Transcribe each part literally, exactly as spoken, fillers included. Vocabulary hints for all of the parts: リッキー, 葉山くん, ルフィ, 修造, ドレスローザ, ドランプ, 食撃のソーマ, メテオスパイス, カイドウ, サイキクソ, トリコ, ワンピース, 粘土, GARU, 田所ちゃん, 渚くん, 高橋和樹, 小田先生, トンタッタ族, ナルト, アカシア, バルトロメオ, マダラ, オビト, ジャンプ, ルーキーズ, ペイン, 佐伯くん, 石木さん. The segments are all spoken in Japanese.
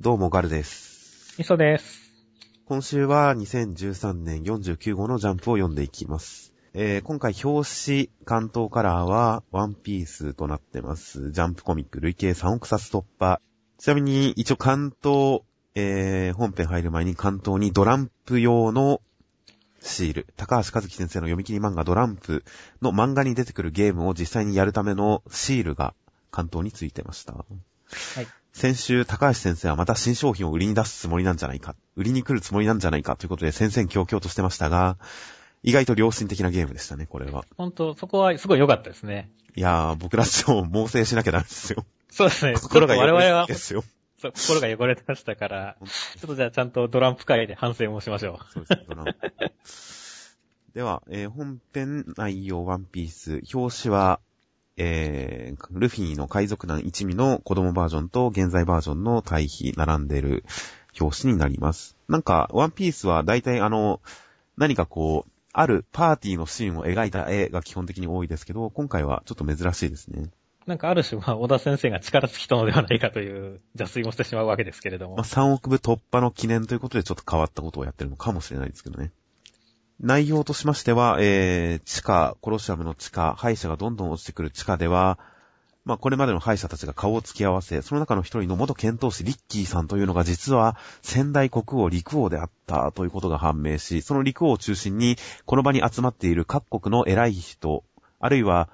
どうもガルです。みそです。今週はにせんじゅうさんねんよんじゅうきゅうごうのジャンプを読んでいきます。えー、今回表紙関東カラーはワンピースとなってます。ジャンプコミック累計さんおくさつ突破。ちなみに一応関東、えー、本編入る前に関東にドランプ用のシール、高橋和樹先生の読み切り漫画ドランプの漫画に出てくるゲームを実際にやるためのシールが関東についてました。はい。先週、高橋先生はまた新商品を売りに出すつもりなんじゃないか、売りに来るつもりなんじゃないかということで戦々恐々としてましたが、意外と良心的なゲームでしたね、これは。本当、そこはすごい良かったですね。いやー、僕らちょっと猛省しなきゃダメですよ。そうですね。心が汚れてますよ。そう、心が汚れてましたから、ちょっとじゃあちゃんとドランプ会で反省もしましょう。そうですね、ドランプ。では、えー、本編内容ワンピース、表紙は、えー、ルフィの海賊団一味の子供バージョンと現在バージョンの対比並んでいる表紙になります。なんか、ワンピースは大体あの、何かこう、あるパーティーのシーンを描いた絵が基本的に多いですけど、今回はちょっと珍しいですね。なんかある種は小田先生が力尽きたのではないかという邪推もしてしまうわけですけれども。まあ、さんおく部突破の記念ということでちょっと変わったことをやってるのかもしれないですけどね。内容としましては、えー、地下、コロシアムの地下、敗者がどんどん落ちてくる地下では、まあこれまでの敗者たちが顔を突き合わせ、その中の一人の元剣闘士リッキーさんというのが実は先代国王、陸王であったということが判明し、その陸王を中心にこの場に集まっている各国の偉い人、あるいは、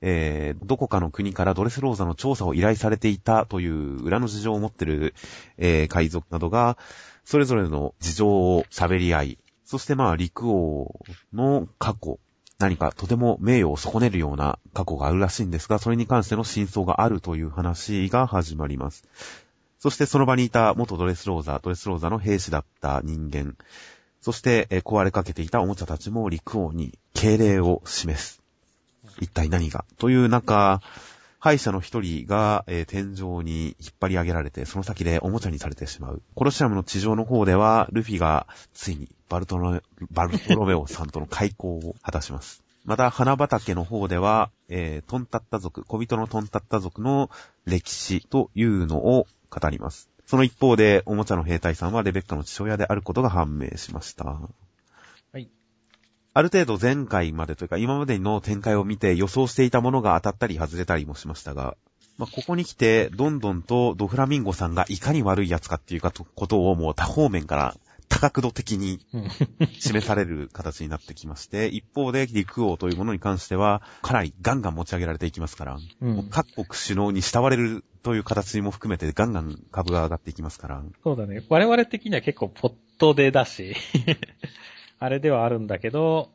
えー、どこかの国からドレスローザの調査を依頼されていたという裏の事情を持っている、えー、海賊などが、それぞれの事情を喋り合い、そしてまあ陸王の過去、何かとても名誉を損ねるような過去があるらしいんですが、それに関しての真相があるという話が始まります。そしてその場にいた元ドレスローザ、ドレスローザの兵士だった人間、そして壊れかけていたおもちゃたちも陸王に敬礼を示す。一体何がという中、敗者の一人が、えー、天井に引っ張り上げられて、その先でおもちゃにされてしまう。コロシアムの地上の方では、ルフィがついにバルトロメ、バルトロメオさんとの開口を果たします。また、花畑の方では、えー、トンタッタ族、小人のトンタッタ族の歴史というのを語ります。その一方で、おもちゃの兵隊さんはレベッカの父親であることが判明しました。はい。ある程度前回までというか今までの展開を見て予想していたものが当たったり外れたりもしましたが、まあ、ここに来てどんどんとドフラミンゴさんがいかに悪いやつかっていうかとことをもう多方面から多角度的に示される形になってきまして、一方で陸王というものに関してはかなりガンガン持ち上げられていきますから、うん、もう各国首脳に慕われるという形も含めてガンガン株が上がっていきますから。そうだね。我々的には結構ポットでだし。あれではあるんだけど、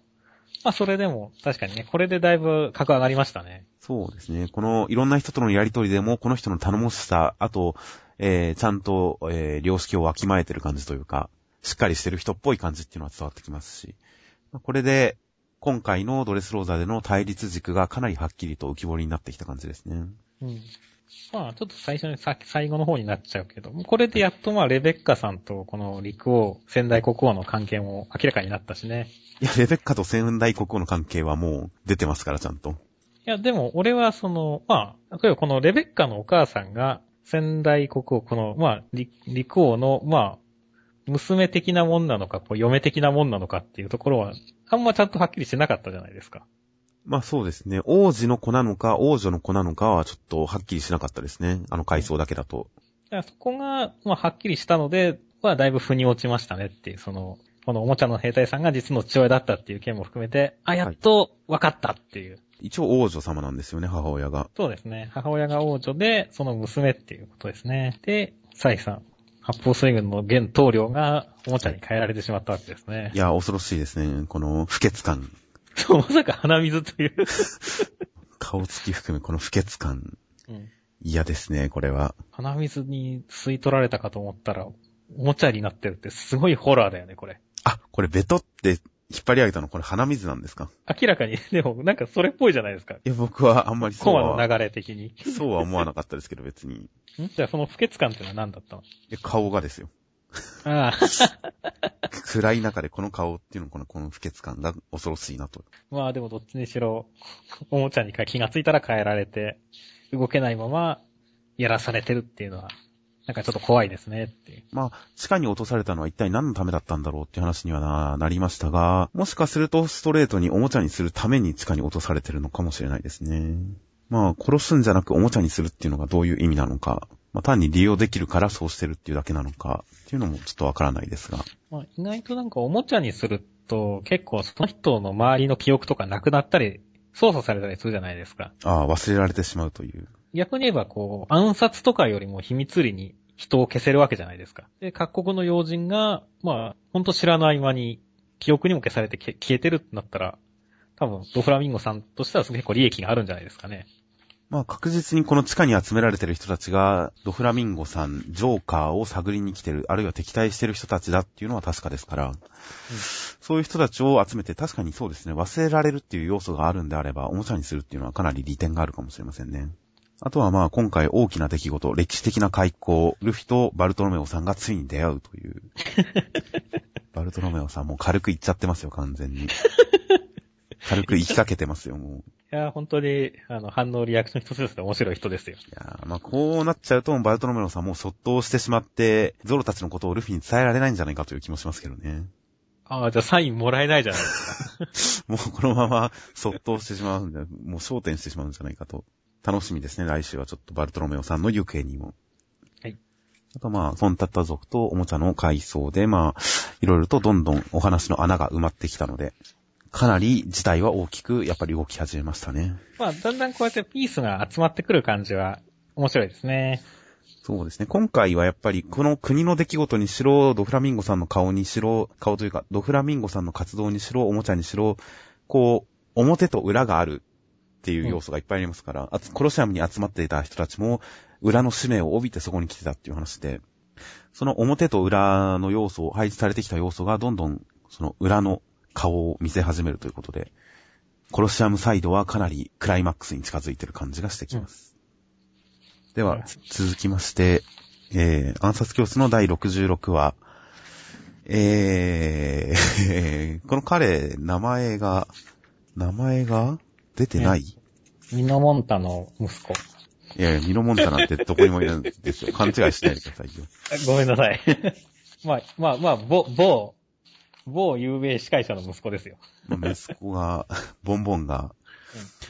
まあそれでも確かにね、これでだいぶ格上がりましたね。そうですね。このいろんな人とのやりとりでも、この人の頼もしさ、あと、えー、ちゃんと、えー、良識をわきまえてる感じというか、しっかりしてる人っぽい感じっていうのは伝わってきますし、これで今回のドレスローザでの対立軸がかなりはっきりと浮き彫りになってきた感じですね。うん。まあちょっと最初にさ最後の方になっちゃうけど、これでやっとまあレベッカさんとこの陸王、先代国王の関係も明らかになったしね。いや、レベッカと先代国王の関係はもう出てますから、ちゃんと。いや、でも俺はその、まあ、例えばこのレベッカのお母さんが先代国王、このまあ陸王のまあ娘的なもんなのか、こう嫁的なもんなのかっていうところは、あんまちゃんとはっきりしてなかったじゃないですか。まあそうですね。王子の子なのか、王女の子なのかはちょっとはっきりしなかったですね。あの回想だけだと。だからそこが、まあはっきりしたので、まあだいぶ腑に落ちましたねっていう、その、このおもちゃの兵隊さんが実の父親だったっていう件も含めて、あ、やっと分かったっていう。はい、一応王女様なんですよね、母親が。そうですね。母親が王女で、その娘っていうことですね。で、サイさん。八方水軍の現統領がおもちゃに変えられてしまったわけですね。いや、恐ろしいですね。この不潔感。そう、まさか鼻水という。顔つき含めこの不潔感。うん、嫌ですね、これは。鼻水に吸い取られたかと思ったら、おもちゃになってるってすごいホラーだよね、これ。あ、これベトって引っ張り上げたの、これ鼻水なんですか？明らかに。でも、なんかそれっぽいじゃないですか。いや、僕はあんまりそうは。コマの流れ的に。そうは思わなかったですけど、別に。ん？じゃあその不潔感ってのは何だったの？顔がですよ。ああ暗い中でこの顔っていうのこのこの不潔感が恐ろしいなと。まあでもどっちにしろおもちゃに気がついたら変えられて動けないままやらされてるっていうのはなんかちょっと怖いですねっていう。まあ、地下に落とされたのは一体何のためだったんだろうっていう話には な, なりましたが、もしかするとストレートにおもちゃにするために地下に落とされてるのかもしれないですね。まあ、殺すんじゃなくおもちゃにするっていうのがどういう意味なのか、まあ、単に利用できるからそうしてるっていうだけなのかっていうのもちょっとわからないですが。まあ、意外となんかおもちゃにすると結構その人の周りの記憶とかなくなったり、操作されたりするじゃないですか。ああ、忘れられてしまうという。逆に言えばこう、暗殺とかよりも秘密裏に人を消せるわけじゃないですか。で、各国の要人が、まあ、ほんと知らない間に記憶にも消されて消えてるってなったら、多分ドフラミンゴさんとしては結構利益があるんじゃないですかね。まあ確実にこの地下に集められてる人たちがドフラミンゴさん、ジョーカーを探りに来てる、あるいは敵対してる人たちだっていうのは確かですから、うん、そういう人たちを集めて、確かにそうですね、忘れられるっていう要素があるんであれば、おもちゃにするっていうのはかなり利点があるかもしれませんね。あとはまあ今回大きな出来事、歴史的な開口、ルフィとバルトロメオさんがついに出会うという。バルトロメオさんもう軽く言っちゃってますよ、完全に。軽く言いかけてますよ、もう。いや、本当に、あの、反応リアクション一つですね、面白い人ですよ。いや、まあ、こうなっちゃうと、バルトロメロさんもそっとしてしまって、ゾロたちのことをルフィに伝えられないんじゃないかという気もしますけどね。ああ、じゃあサインもらえないじゃないですか。もうこのまま、そっとしてしまうんじゃ、もう焦点してしまうんじゃないかと。楽しみですね、来週はちょっとバルトロメロさんの行方にも。はい。あとまあ、ソンタッタ族とおもちゃの回想で、まあ、いろいろとどんどんお話の穴が埋まってきたので、かなり事態は大きくやっぱり動き始めましたね。まあだんだんこうやってピースが集まってくる感じは面白いですね。そうですね。今回はやっぱりこの国の出来事にしろ、ドフラミンゴさんの顔にしろ、顔というかドフラミンゴさんの活動にしろ、おもちゃにしろ、こう表と裏があるっていう要素がいっぱいありますから、うん、コロシアムに集まっていた人たちも裏の使命を帯びてそこに来てたっていう話で、その表と裏の要素、配置されてきた要素がどんどんその裏の顔を見せ始めるということで、コロシアムサイドはかなりクライマックスに近づいてる感じがしてきます。うん、では、続きまして、えー、暗殺教室のだいろくじゅうろくわ、えー、この彼、名前が、名前が出てない、ね、ミノモンタの息子。いやいや、ミノモンタなんてどこにもいるんですよ。勘違いしないでくださいよ。ごめんなさい。まあ、まあ、まあ、ぼ、ぼ、某有名司会者の息子ですよ。息子が、ボンボンが、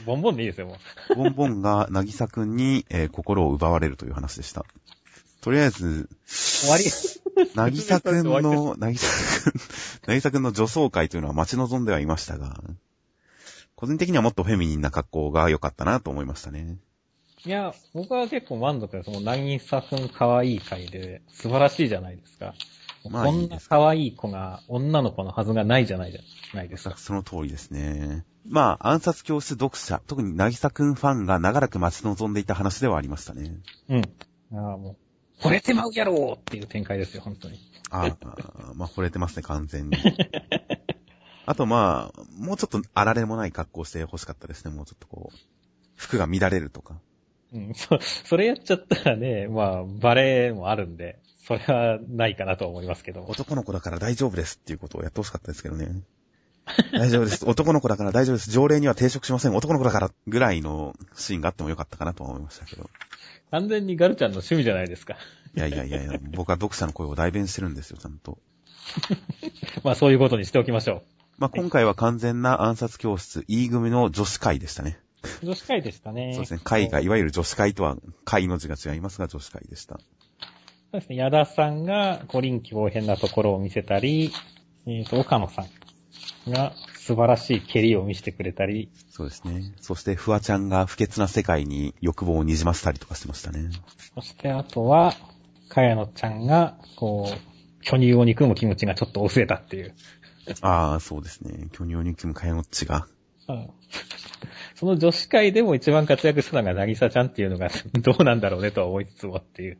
うん、ボンボンでいいですよ、もう。ボンボンが、なぎさくんに、えー、心を奪われるという話でした。とりあえず、終わり。なぎさくんの、なぎさくん、なぎさくんの女装会というのは待ち望んではいましたが、個人的にはもっとフェミニンな格好が良かったなと思いましたね。いや、僕は結構満足です。もう、なぎさくん可愛い会で、素晴らしいじゃないですか。まあ、いいこんな可愛い子が女の子のはずがないじゃないじゃないですか。その通りですね。まあ、暗殺教室読者、特に渚くんファンが長らく待ち望んでいた話ではありましたね。うん。ああ、もう、惚れてまうやろうっていう展開ですよ、本当に。ああ、まあ、惚れてますね、完全に。あとまあ、もうちょっとあられもない格好して欲しかったですね、もうちょっとこう、服が乱れるとか。うん、そ、それやっちゃったらね、まあ、バレーもあるんで。それはないかなと思いますけど。男の子だから大丈夫ですっていうことをやってほしかったですけどね。大丈夫です。男の子だから大丈夫です。条例には抵触しません。男の子だからぐらいのシーンがあってもよかったかなと思いましたけど。完全にガルちゃんの趣味じゃないですか。いやいやいやいや、僕は読者の声を代弁してるんですよ、ちゃんと。まあそういうことにしておきましょう。まあ今回は完全な暗殺教室 E 組の女子会でしたね。女子会でしたね。そうですね。会が、いわゆる女子会とは会の字が違いますが、女子会でした。そうですね。矢田さんが臨機応変なところを見せたり、えっと、岡野さんが素晴らしい蹴りを見せてくれたり。そうですね。そして、フワちゃんが不潔な世界に欲望をにじませたりとかしてましたね。そして、あとは、かやのちゃんが、こう、巨乳を憎む気持ちがちょっと薄れたっていう。ああ、そうですね。巨乳を憎むかやのっちが。うん。その女子会でも一番活躍したのがなぎさちゃんっていうのがどうなんだろうねとは思いつつもっていう。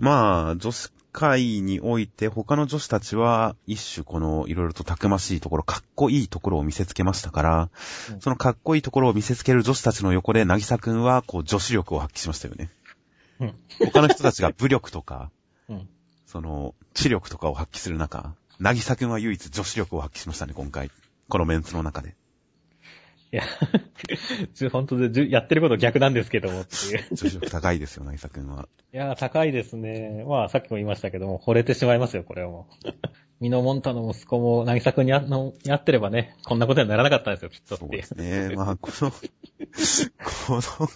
まあ、女子会において他の女子たちは一種このいろいろとたくましいところ、かっこいいところを見せつけましたから、うん、そのかっこいいところを見せつける女子たちの横でなぎさくんはこう女子力を発揮しましたよね。うん、他の人たちが武力とか、うん、その知力とかを発揮する中、なぎさくんは唯一女子力を発揮しましたね、今回。このメンツの中で。いや、本当で、やってること逆なんですけどもっていう。女子力高いですよ、渚くんは。いや、高いですね。まあ、さっきも言いましたけども、惚れてしまいますよ、これはもう。ミノモンタの息子も渚くんにあのやってればね、こんなことにはならなかったんですよ、きっとっていう。そうですね。まあ、この、この、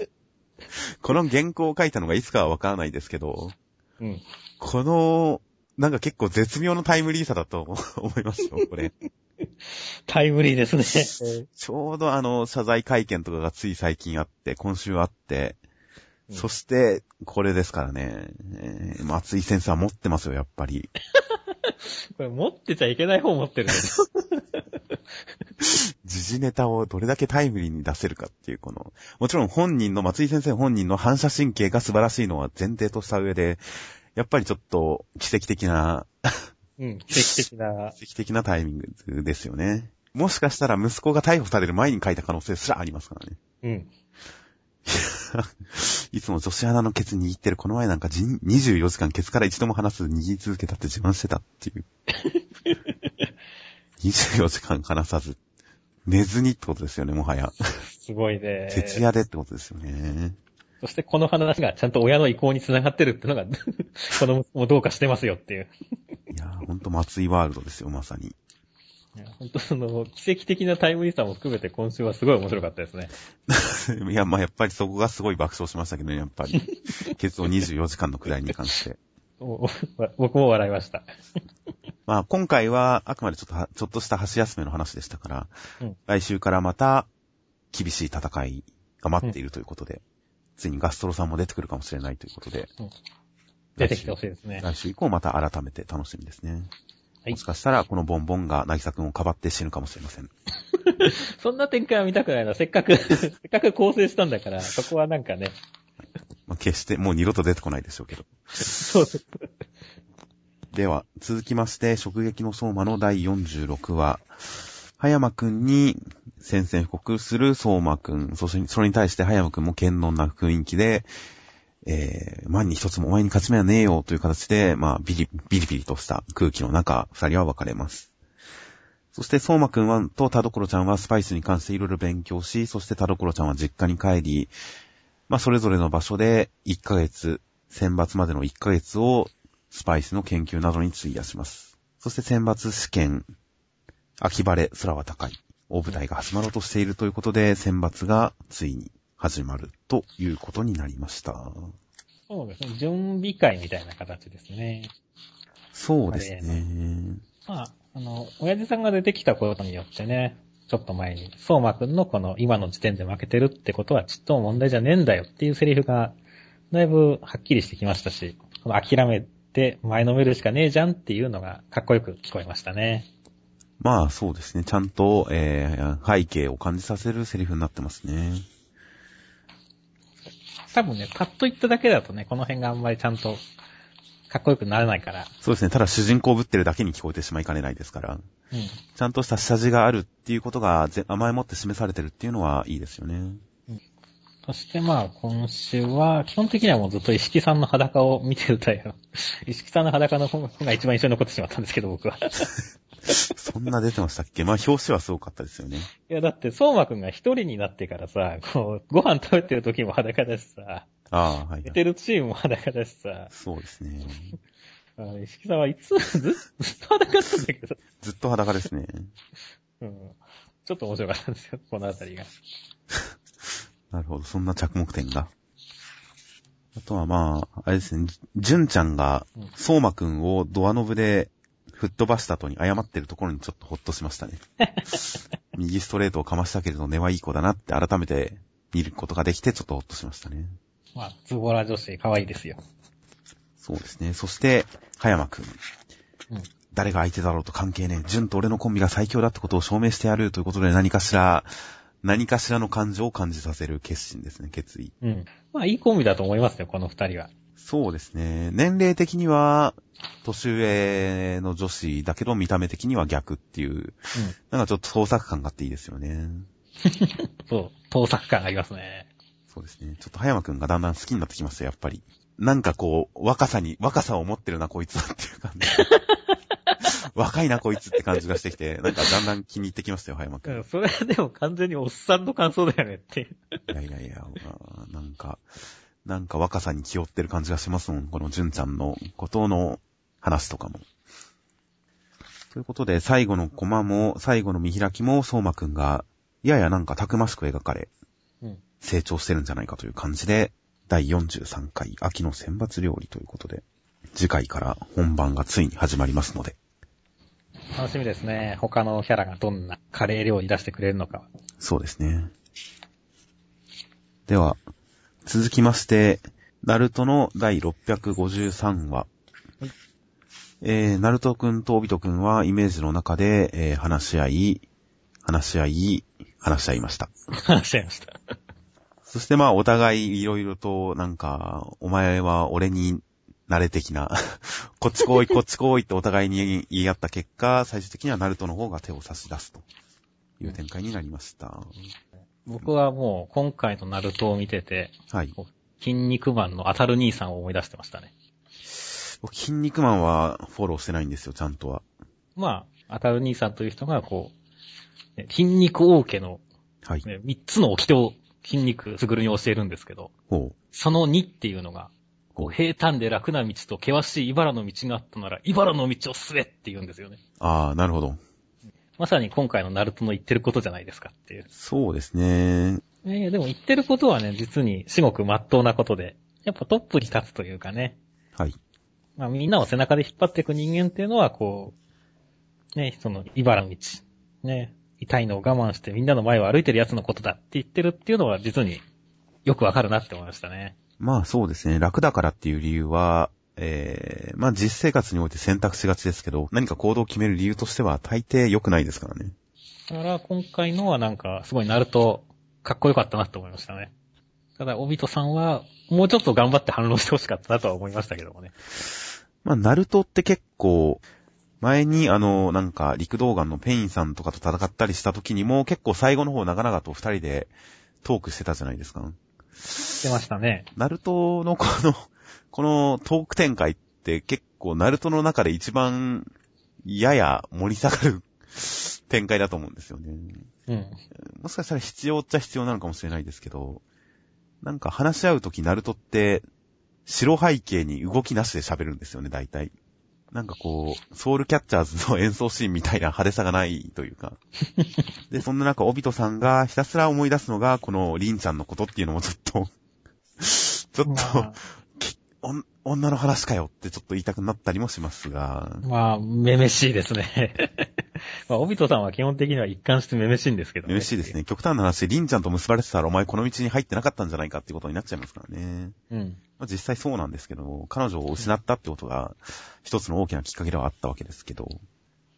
この原稿を書いたのがいつかはわからないですけど、うん、この、なんか結構絶妙のタイムリーさだと思いますよ、これ。タイムリーですね。ちょうどあの、謝罪会見とかがつい最近あって、今週あって、うん、そして、これですからね、えー、松井先生は持ってますよ、やっぱり。これ持ってちゃいけない方持ってるよね。時事ネタをどれだけタイムリーに出せるかっていう、この、もちろん本人の、松井先生本人の反射神経が素晴らしいのは前提とした上で、やっぱりちょっと奇跡的な、うん、奇跡的な、奇跡的なタイミングですよね。もしかしたら息子が逮捕される前に書いた可能性すらありますからね。うん。いつも女子アナのケツ握ってる、この前なんかにじゅうよじかんケツから一度も離さず握り続けたって自慢してたっていう。にじゅうよじかん離さず、寝ずにってことですよね、もはや。すごいね。徹夜でってことですよね。そしてこの話がちゃんと親の意向につながってるってのが、子供もどうかしてますよっていう。いやー、ほんと松井ワールドですよ、まさに。いや、ほんとその、奇跡的なタイムリーさも含めて今週はすごい面白かったですね。いや、まあやっぱりそこがすごい爆笑しましたけどね、やっぱり。ケツをにじゅうよじかんのくらいに関して。僕も笑いました。まあ今回はあくまでちょっとは、ちょっとした箸休めの話でしたから、うん、来週からまた厳しい戦いが待っているということで。うん、ついにガストロさんも出てくるかもしれないということで、うん、出てきてほしいですね。来週以降また改めて楽しみですね、はい、もしかしたらこのボンボンが渚くんをかばって死ぬかもしれません。そんな展開は見たくないな。せっかくせっかく構成したんだから、そこはなんかね、はい、まあ、決してもう二度と出てこないでしょうけど。そうです。では続きまして、食撃の相馬のだいよんじゅうろくわ、葉山くんに宣戦布告する相馬くん。そして、それに対して葉山くんも健能な雰囲気で、えー、万に一つもお前に勝ち目はねえよという形で、まあ、ビリ、ビリビリとした空気の中、二人は別れます。そして相馬くんは、と田所ちゃんはスパイスに関していろいろ勉強し、そして田所ちゃんは実家に帰り、まあ、それぞれの場所でいっかげつ、選抜までのいっかげつをスパイスの研究などに費やします。そして選抜試験、秋晴れ、空は高い。大舞台が始まろうとしているということで、選抜がついに始まるということになりました。そうですね。準備会みたいな形ですね。そうですね。まあ、あの、親父さんが出てきたことによってね、ちょっと前に、相馬くんのこの今の時点で負けてるってことはちっとも問題じゃねえんだよっていうセリフが、だいぶはっきりしてきましたし、この諦めて前のめるしかねえじゃんっていうのがかっこよく聞こえましたね。まあそうですね。ちゃんと、えー、背景を感じさせるセリフになってますね。多分ね、パッと言っただけだとね、この辺があんまりちゃんとかっこよくならないから。そうですね。ただ主人公ぶってるだけに聞こえてしまいかねないですから。うん、ちゃんとした下地があるっていうことが前もって示されてるっていうのはいいですよね。うん、そしてまあ今週は基本的にはもうずっと石木さんの裸を見てたよ。石木さんの裸の方が一番印象に残ってしまったんですけど、僕は。そんな出てましたっけ？まあ、表紙はすごかったですよね。いや、だって、相馬くんが一人になってからさ、こう、ご飯食べてる時も裸だしさ、あ、はい、寝てるチームも裸だしさ、そうですね。あの、石木さんはいつ、ず, ずっと裸だったんだけど。ずっと裸ですね。うん。ちょっと面白かったんですよ、このあたりが。なるほど、そんな着目点が。あとはまあ、あれですね、純ちゃんが、相馬くんをドアノブで、吹っ飛ばした後に謝ってるところにちょっとほっとしましたね。右ストレートをかましたけれど根はいい子だなって改めて見ることができてちょっとほっとしましたね。まあ、ズボラ女子可愛いですよ。そうですね。そして、葉山くん。うん、誰が相手だろうと関係ねえ。純と俺のコンビが最強だってことを証明してやるということで何かしら、何かしらの感情を感じさせる決心ですね、決意。うん。まあ、いいコンビだと思いますよ、この二人は。そうですね。年齢的には、年上の女子だけど見た目的には逆っていう、うん、なんかちょっと盗作感があっていいですよね。そう、盗作感ありますね。そうですね。ちょっと葉山くんがだんだん好きになってきました、やっぱり。なんかこう、若さに、若さを持ってるな、こいつはっていう感じ。若いなこいつって感じがしてきて、なんかだんだん気に入ってきますよ、早間くん。それはでも完全におっさんの感想だよねって。いやいやいや、なんか、なんか若さに気負ってる感じがしますもん、この純ちゃんのことの話とかも。ということで、最後のコマも、最後の見開きも、相馬くんが、ややなんかたくましく描かれ、うん、成長してるんじゃないかという感じで、だいよんじゅうさんかい秋の選抜料理ということで、次回から本番がついに始まりますので。楽しみですね。他のキャラがどんなカレー料理出してくれるのか。そうですね。では、続きまして、ナルトのだいろっぴゃくごじゅうさんわ。えー、ナルトくんとオビトくんはイメージの中で、えー、話し合い、話し合い、話し合いました。話し合いました。そしてまあお互いいろいろとなんか、お前は俺に慣れ的な、こっち来いこっち来いってお互いに言い合った結果、最終的にはナルトの方が手を差し出すという展開になりました。僕はもう今回のナルトを見てて、はい、筋肉マンのアタル兄さんを思い出してましたね。筋肉マンはフォローしてないんですよ、ちゃんとは。まあ、アタル兄さんという人がこう、筋肉王家の、はい、みっつの掟を筋肉すぐるに教えるんですけど、そのにっていうのが、こう平坦で楽な道と険しい茨の道があったなら、茨の道を進めって言うんですよね。ああ、なるほど。まさに今回のナルトの言ってることじゃないですかっていう。そうですね。えー、でも言ってることはね、実に至極真っ当なことで、やっぱトップに立つというかね。はい。まあ、みんなを背中で引っ張っていく人間っていうのは、こう、ね、その、茨の道、ね、痛いのを我慢してみんなの前を歩いてるやつのことだって言ってるっていうのは、実によくわかるなって思いましたね。まあそうですね、楽だからっていう理由は、えー、まあ実生活において選択しがちですけど、何か行動を決める理由としては大抵良くないですからね。だから今回のはなんか、すごいナルト、かっこよかったなって思いましたね。ただ、オビトさんは、もうちょっと頑張って反論してほしかったなとは思いましたけどもね。まあ、ナルトって結構、前にあの、なんか、陸道岩のペインさんとかと戦ったりした時にも、結構最後の方長々と二人でトークしてたじゃないですか。してましたね。ナルトのこの、このトーク展開って結構、ナルトの中で一番、やや盛り下がる展開だと思うんですよね。うん。もしかしたら必要っちゃ必要なのかもしれないですけど、なんか話し合うときナルトって白背景に動きなしで喋るんですよね、大体。なんかこう、ソウルキャッチャーズの演奏シーンみたいな派手さがないというか。で、そんな中、オビトさんがひたすら思い出すのが、このリンちゃんのことっていうのもちょっと、ちょっと、女の話かよってちょっと言いたくなったりもしますが。まあ、めめしいですね。まあ、オビトさんは基本的には一貫してめめしいんですけどね。めめしいですね。極端な話、リンちゃんと結ばれてたらお前この道に入ってなかったんじゃないかってことになっちゃいますからね。うん。まあ、実際そうなんですけど、彼女を失ったってことが一つの大きなきっかけではあったわけですけど。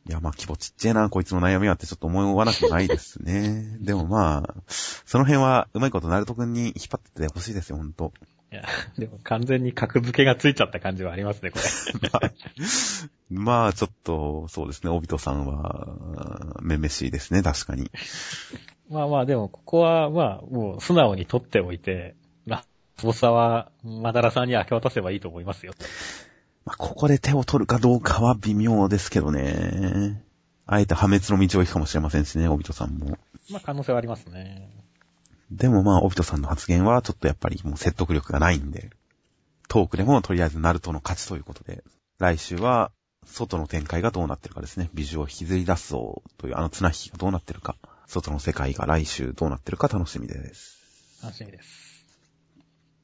いや、まあ、規模ちっちゃいな、こいつの悩みはってちょっと思わなくないですね。でもまあ、その辺はうまいことナルト君に引っ張っててほしいですよ、ほんと。いや、でも完全に格付けがついちゃった感じはありますね、これ。まあ、まあ、ちょっと、そうですね、オビトさんは、めめしいですね、確かに。まあまあ、でも、ここは、まあ、もう、素直に取っておいて、ラスボスは、マダラさんに明け渡せばいいと思いますよ。まあ、ここで手を取るかどうかは微妙ですけどね。あえて破滅の道を行くかもしれませんしね、オビトさんも。まあ、可能性はありますね。でもまあ、オビトさんの発言はちょっとやっぱりもう説得力がないんで、トークでもとりあえずナルトの勝ちということで、来週は外の展開がどうなってるかですね、美女を引きずり出そうというあの綱引きがどうなってるか、外の世界が来週どうなってるか楽しみです。楽しみです。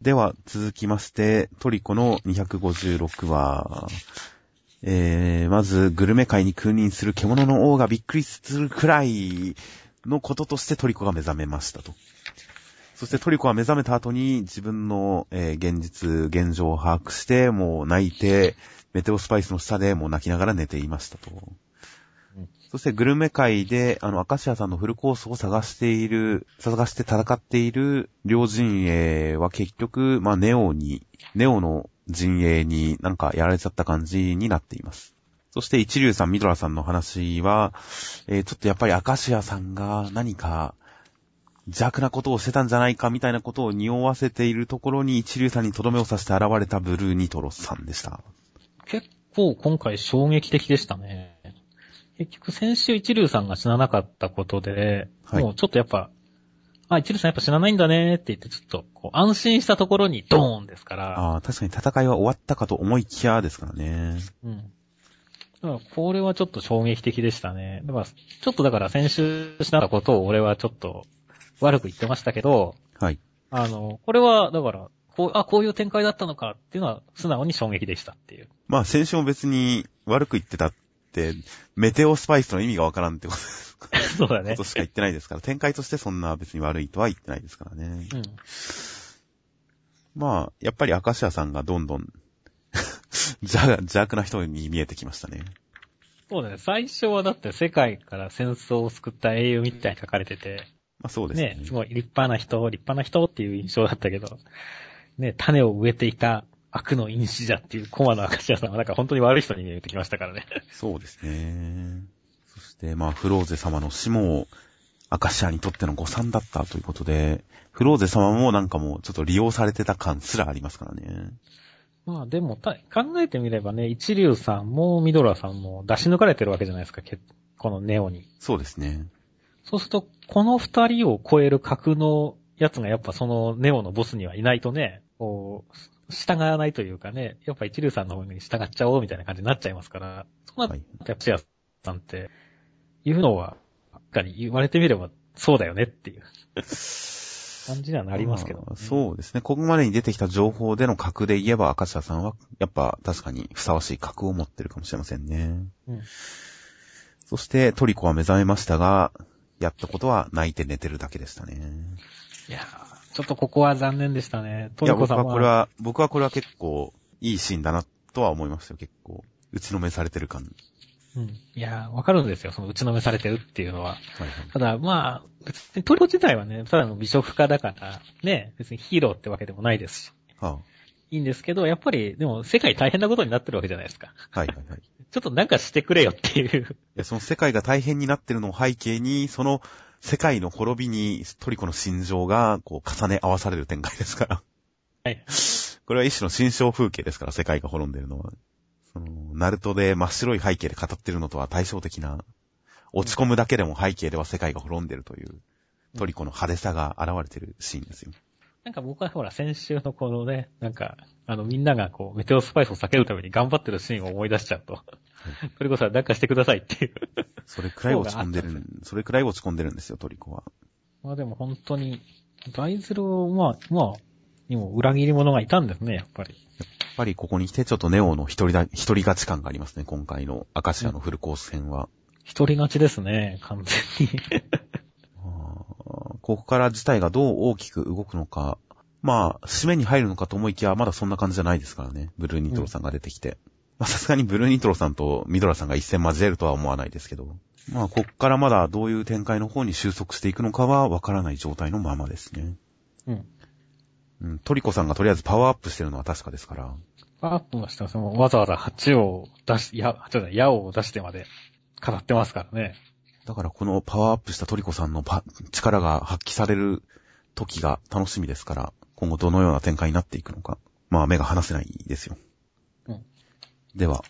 では続きまして、トリコのにひゃくごじゅうろくわ。えー、まずグルメ界に君臨する獣の王がびっくりするくらいのこととしてトリコが目覚めましたと。そしてトリコは目覚めた後に自分の、えー、現実、現状を把握して、もう泣いて、メテオスパイスの下でもう泣きながら寝ていましたと。うん、そしてグルメ界で、あの、アカシアさんのフルコースを探している、探して戦っている両陣営は結局、まあ、ネオに、ネオの陣営になんかやられちゃった感じになっています。そして一流さん、ミドラさんの話は、えー、ちょっとやっぱりアカシアさんが何か、邪悪なことをしてたんじゃないかみたいなことを匂わせているところに一流さんにとどめを刺して現れたブルーニトロさんでした。結構今回衝撃的でしたね。結局先週一流さんが死ななかったことで、はい、もうちょっとやっぱ、あ、一流さんやっぱ死なないんだねって言って、ちょっとこう安心したところにドーンですから。ああ、確かに戦いは終わったかと思いきやですからね。うん。だからこれはちょっと衝撃的でしたね。だからちょっとだから先週死なかったことを俺はちょっと悪く言ってましたけど、はい。あの、これはだから、こう、あ、こういう展開だったのかっていうのは素直に衝撃でしたっていう。まあ先週も別に悪く言ってた。って、メテオスパイスの意味がわからんってことですか。そうだね。ことしか言ってないですから、展開としてそんな別に悪いとは言ってないですからね。うん、まあ、やっぱり明石家さんがどんどん、邪悪な人に見えてきましたね。そうだね。最初はだって世界から戦争を救った英雄みたいに書かれてて。まあそうですね。ね、すごい立派な人、立派な人っていう印象だったけど、ね、種を植えていた。悪の因子じゃっていうコマの明石家さんはなんか本当に悪い人に見えてきましたからね。そうですね。そしてまあフローゼ様の死も明石家にとっての誤算だったということで、フローゼ様もなんかもうちょっと利用されてた感すらありますからね。まあでも考えてみればね、一流さんもミドラさんも出し抜かれてるわけじゃないですか、このネオに。そうですね。そうするとこの二人を超える格のやつがやっぱそのネオのボスにはいないとね、こう従わないというかね、やっぱ一流さんの方に従っちゃおうみたいな感じになっちゃいますから、そこはやっぱシアさんっていうのは、かに言われてみればそうだよねっていう感じにはなりますけど、ね。そうですね。ここまでに出てきた情報での格で言えば、明石家さんはやっぱ確かにふさわしい格を持ってるかもしれませんね。うん、そしてトリコは目覚めましたが、やったことは泣いて寝てるだけでしたね。いやー。ちょっとここは残念でしたね。トリコさんは。いや、僕はこれは、僕はこれは結構いいシーンだなとは思いましたよ、結構。打ちのめされてる感。うん。いや、わかるんですよ、その打ちのめされてるっていうのは。はいはい、ただ、まあ、別にトリコ自体はね、ただの美食家だから、ね、別にヒーローってわけでもないですし。はあ、いいんですけど、やっぱり、でも世界大変なことになってるわけじゃないですか。はいはいはい。ちょっとなんかしてくれよっていう。いや、その世界が大変になってるのを背景に、その、世界の滅びにトリコの心情がこう重ね合わされる展開ですから。はい。これは一種の心象風景ですから、世界が滅んでるのは。その、ナルトで真っ白い背景で語ってるのとは対照的な、落ち込むだけでも背景では世界が滅んでるという、トリコの派手さが現れてるシーンですよ。なんか僕はほら先週のこのね、なんか、あのみんながこう、メテオスパイスを避けるために頑張ってるシーンを思い出しちゃうと、はい、トリコさんなんかしてくださいっていう。それくらい落ち込んでる、それくらい落ち込んでるんですよ、トリコは。まあでも本当に、大ゼロ、まあ、まあ、にも裏切り者がいたんですね、やっぱり。やっぱりここに来てちょっとネオの一人だ、一人勝ち感がありますね、今回の明石家のフルコース戦は。一人勝ちですね、完全に。ここから事態がどう大きく動くのか、まあ、締めに入るのかと思いきや、まだそんな感じじゃないですからね。ブルーニトロさんが出てきて。うん、まあ、さすがにブルーニトロさんとミドラさんが一戦交えるとは思わないですけど。まあ、ここからまだどういう展開の方に収束していくのかはわからない状態のままですね。うん。うん、トリコさんがとりあえずパワーアップしてるのは確かですから。パワーアップはしてます。わざわざ蜂を出し、や、ちょっと矢を出してまで語ってますからね。だからこのパワーアップしたトリコさんの力が発揮される時が楽しみですから、今後どのような展開になっていくのか、まあ目が離せないですよ。うん、では、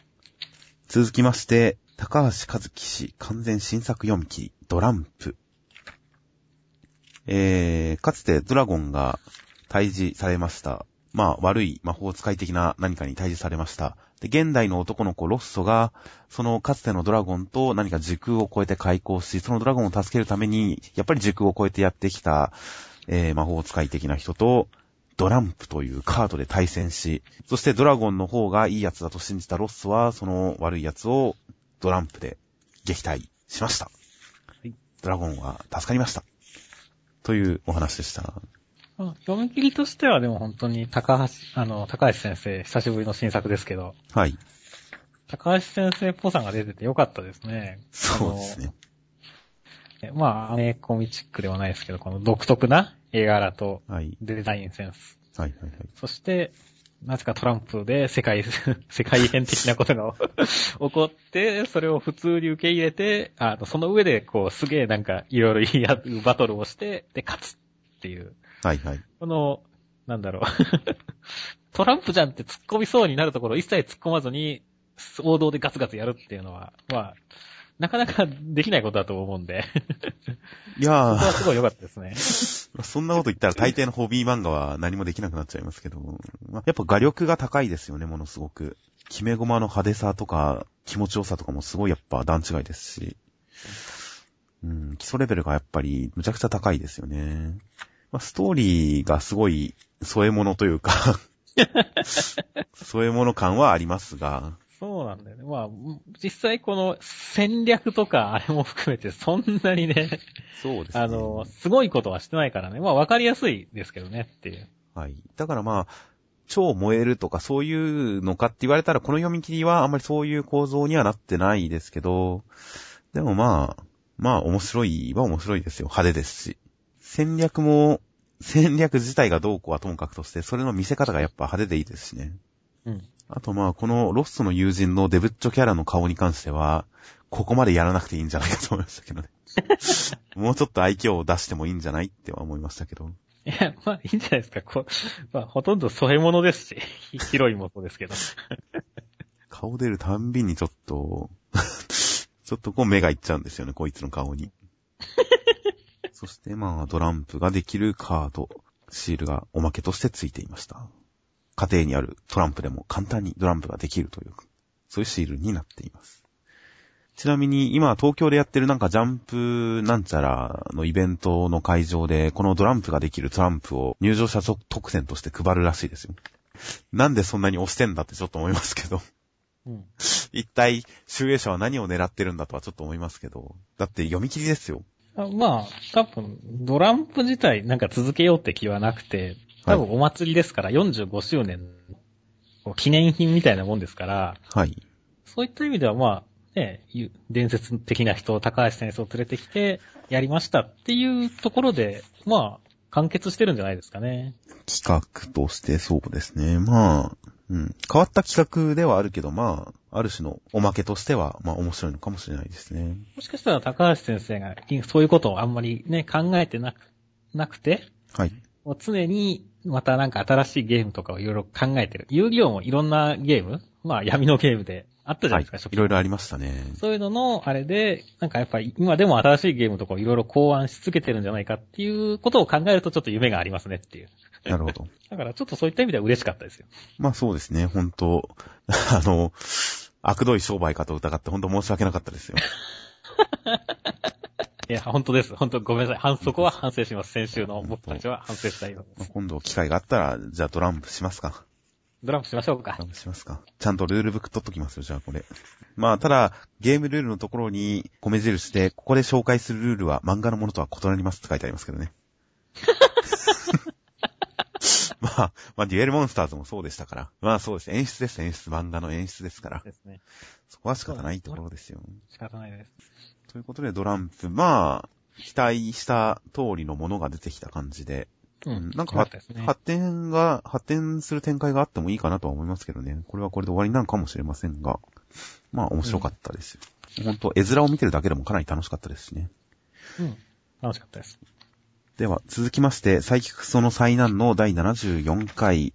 続きまして、高橋和樹氏完全新作読み切り、ドランプ。えー、かつてドラゴンが退治されました。まあ悪い魔法使い的な何かに対峙されました。で、現代の男の子ロッソが、そのかつてのドラゴンと何か時空を超えて開口し、そのドラゴンを助けるために、やっぱり時空を超えてやってきた、えー、魔法使い的な人と、ドランプというカードで対戦し、そしてドラゴンの方がいいやつだと信じたロッソは、その悪いやつをドランプで撃退しました。はい、ドラゴンは助かりました。というお話でした。読み切りとしてはでも本当に高橋、あの、高橋先生、久しぶりの新作ですけど。はい。高橋先生っぽさが出ててよかったですね。そうですね。まあ、アメコミチックではないですけど、この独特な絵柄とデザインセンス。はい、はい、はい。そして、なぜかトランプで世界、世界変的なことが起こって、それを普通に受け入れて、あの、その上でこう、すげえなんかいろいろ言い合うバトルをして、で、勝つっていう。はいはい。この、なんだろう。トランプじゃんって突っ込みそうになるところを一切突っ込まずに、王道でガツガツやるっていうのは、まあ、なかなかできないことだと思うんで。いやー。そこはすごい良かったですね。そんなこと言ったら大抵のホビー漫画は何もできなくなっちゃいますけど、まあ、やっぱ画力が高いですよね、ものすごく。決め駒の派手さとか気持ちよさとかもすごいやっぱ段違いですし。うん、基礎レベルがやっぱりむちゃくちゃ高いですよね。まあ、ストーリーがすごい添え物というか、添え物感はありますが。そうなんだよね。まあ、実際この戦略とかあれも含めてそんなにね、そうですね。あの、すごいことはしてないからね。まあわかりやすいですけどねっていう。はい。だからまあ、超燃えるとかそういうのかって言われたらこの読み切りはあんまりそういう構造にはなってないですけど、でもまあ、まあ面白いは面白いですよ。派手ですし。戦略も、戦略自体がどうこうはともかくとして、それの見せ方がやっぱ派手でいいですしね。うん。あとまあ、このロストの友人のデブッチョキャラの顔に関しては、ここまでやらなくていいんじゃないかと思いましたけどね。もうちょっと愛嬌を出してもいいんじゃないっては思いましたけど。いや、まあいいんじゃないですか。こまあほとんど添え物ですし、広いものですけど。顔出るたんびにちょっと、ちょっとこう目がいっちゃうんですよね、こいつの顔に。そしてまあ、トランプができるカード、シールがおまけとしてついていました。家庭にあるトランプでも簡単にトランプができるという、そういうシールになっています。ちなみに今東京でやってるなんかジャンプなんちゃらのイベントの会場でこのトランプができるトランプを入場者特選として配るらしいですよ。なんでそんなに押してんだってちょっと思いますけど。うん、一体集英社は何を狙ってるんだとはちょっと思いますけど。だって読み切りですよ。あまあ多分トランプ自体なんか続けようって気はなくて、多分お祭りですから、よんじゅうごしゅうねんの記念品みたいなもんですから、はい、そういった意味ではまあ、ね、伝説的な人を高橋先生を連れてきてやりましたっていうところで、まあ、完結してるんじゃないですかね。企画としてそうですね。まあ、うん、変わった企画ではあるけど、まあ、ある種のおまけとしては、まあ面白いのかもしれないですね。もしかしたら高橋先生がそういうことをあんまりね、考えてなく、なくて、はい。もう常にまたなんか新しいゲームとかをいろいろ考えてる。遊戯王もいろんなゲーム、まあ闇のゲームであったじゃないですか、はい、いろいろありましたね。そういうののあれで、なんかやっぱり今でも新しいゲームとかをいろいろ考案し続けてるんじゃないかっていうことを考えるとちょっと夢がありますねっていう。なるほど。だからちょっとそういった意味では嬉しかったですよ。まあそうですね、本当あの、悪どい商売かと疑って本当申し訳なかったですよ。いや、本当です。本当ごめんなさい。そこは反省します。先週の僕たちは反省したいのです。今度機会があったら、じゃあトランプしますか。トランプしましょうか。トランプしますか。ちゃんとルールブック取っときますよ、じゃあこれ。まあ、ただ、ゲームルールのところに米印で、ここで紹介するルールは漫画のものとは異なりますって書いてありますけどね。まあ、まあ、デュエルモンスターズもそうでしたから。まあそうです。演出です、演出。漫画の演出ですから。ですね。そこは仕方ないところですよ。仕方ないです。ということで、トランプ、まあ、期待した通りのものが出てきた感じで、うん、なんか、ね、発展が、発展する展開があってもいいかなとは思いますけどね。これはこれで終わりなのかもしれませんが、まあ面白かったですよ。うん、本当絵面を見てるだけでもかなり楽しかったですしね。うん、楽しかったです。では、続きまして、サイキクソの災難のだいななじゅうよんかい、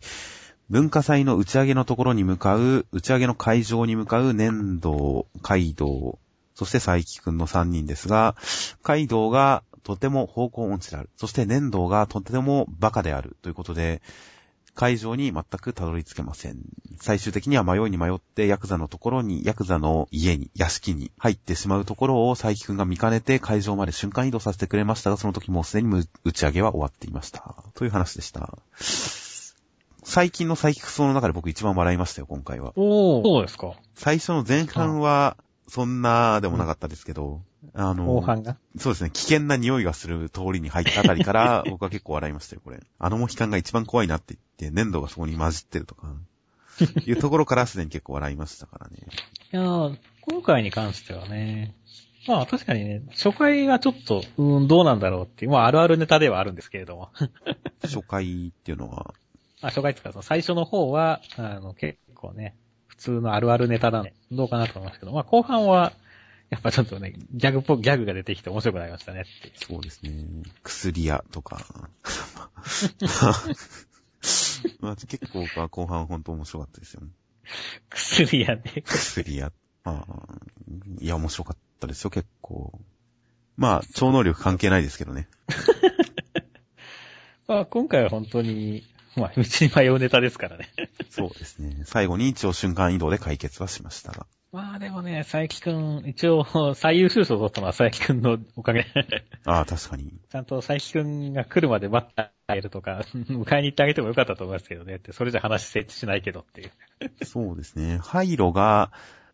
文化祭の打ち上げのところに向かう、打ち上げの会場に向かう粘土、カイドウ、そして佐伯くんのさんにんですが、カイドウがとても方向音痴である。そして粘土がとてもバカである。ということで、会場に全くたどり着けません。最終的には迷いに迷って、ヤクザのところに、ヤクザの家に、屋敷に入ってしまうところを佐伯くんが見かねて会場まで瞬間移動させてくれましたが、その時もうすでに打ち上げは終わっていました。という話でした。最近の佐伯くその中で僕一番笑いましたよ、今回は。おー、そうですか。最初の前半は、そんなでもなかったですけど、うん、あの、後半がそうですね、危険な匂いがする通りに入ったあたりから、僕は結構笑いましたよ、これ。あのモヒカンが一番怖いなって言って、粘土がそこに混じってるとか、いうところからすでに結構笑いましたからね。いやー、今回に関してはね、まあ確かにね、初回はちょっと、うーん、どうなんだろうっていう、まああるあるネタではあるんですけれども。初回っていうのはあ、初回っていうか、最初の方は、あの、結構ね、普通のあるあるネタなんで、どうかなと思いますけど、まあ後半は、やっぱちょっとね、ギャグっぽくギャグが出てきて面白くなりましたねって。そうですね。薬屋とか。まあ、結構か後半本当面白かったですよ。薬屋ね。薬屋。ああ。いや、面白かった。ったですよ、結構。まあ、超能力関係ないですけどね。まあ、今回は本当に、まあ、道に迷うネタですからね。そうですね。最後に一応瞬間移動で解決はしましたが。まあでもね、佐伯くん、一応最優秀賞を取ったのは佐伯くんのおかげ。ああ、確かに。ちゃんと佐伯くんが来るまで待ってあげるとか、迎えに行ってあげてもよかったと思いますけどね。ってそれじゃ話成立しないけどっていう。そうですね。ハイロが、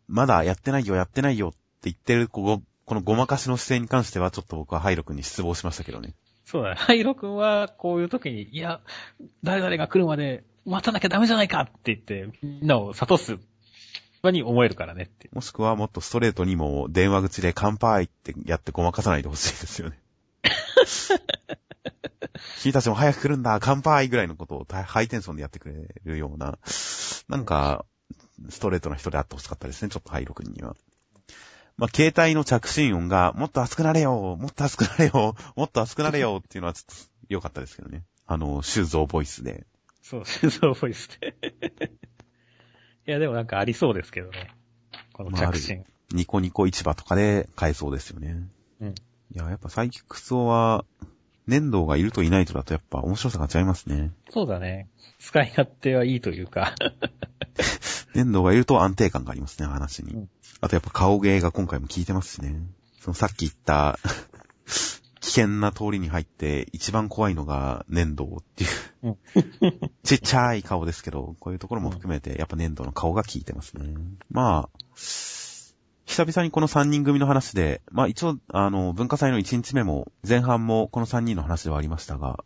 まだやってないよ、やってないよって言ってる、ここ、このごまかしの姿勢に関しては、ちょっと僕はハイロくんに失望しましたけどね。そうだね。ハイロ君は、こういう時に、いや、誰々が来るまで待たなきゃダメじゃないかって言って、みんなを諭す場に思えるからねって。もしくは、もっとストレートにも電話口で乾杯ってやってごまかさないでほしいですよね。君たちも早く来るんだ、乾杯ぐらいのことをハイテンションでやってくれるような、なんか、ストレートな人であってほしかったですね、ちょっとハイロ君には。まあ、携帯の着信音が、もっと熱くなれよもっと熱くなれよもっと熱くなれよっていうのはちょっと良かったですけどね。あの、修造ボイスで。そう、修造ボイスで。いや、でもなんかありそうですけどね。この着信。まあ、ニコニコ市場とかで買えそうですよね。うん。いや、やっぱサイキックスオは、粘土がいるといないとだとやっぱ面白さが違いますね。そうだね。使い勝手はいいというか。粘土がいると安定感がありますね、話に。うん、あとやっぱ顔芸が今回も効いてますしね。そのさっき言った危険な通りに入って一番怖いのが粘土っていう、うん、ちっちゃい顔ですけど、こういうところも含めてやっぱ粘土の顔が効いてますね。うん、まあ久々にこのさんにん組の話で、まあ一応あの文化祭のいちにちめも前半もこのさんにんの話ではありましたが、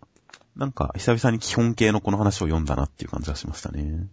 なんか久々に基本形のこの話を読んだなっていう感じがしましたね。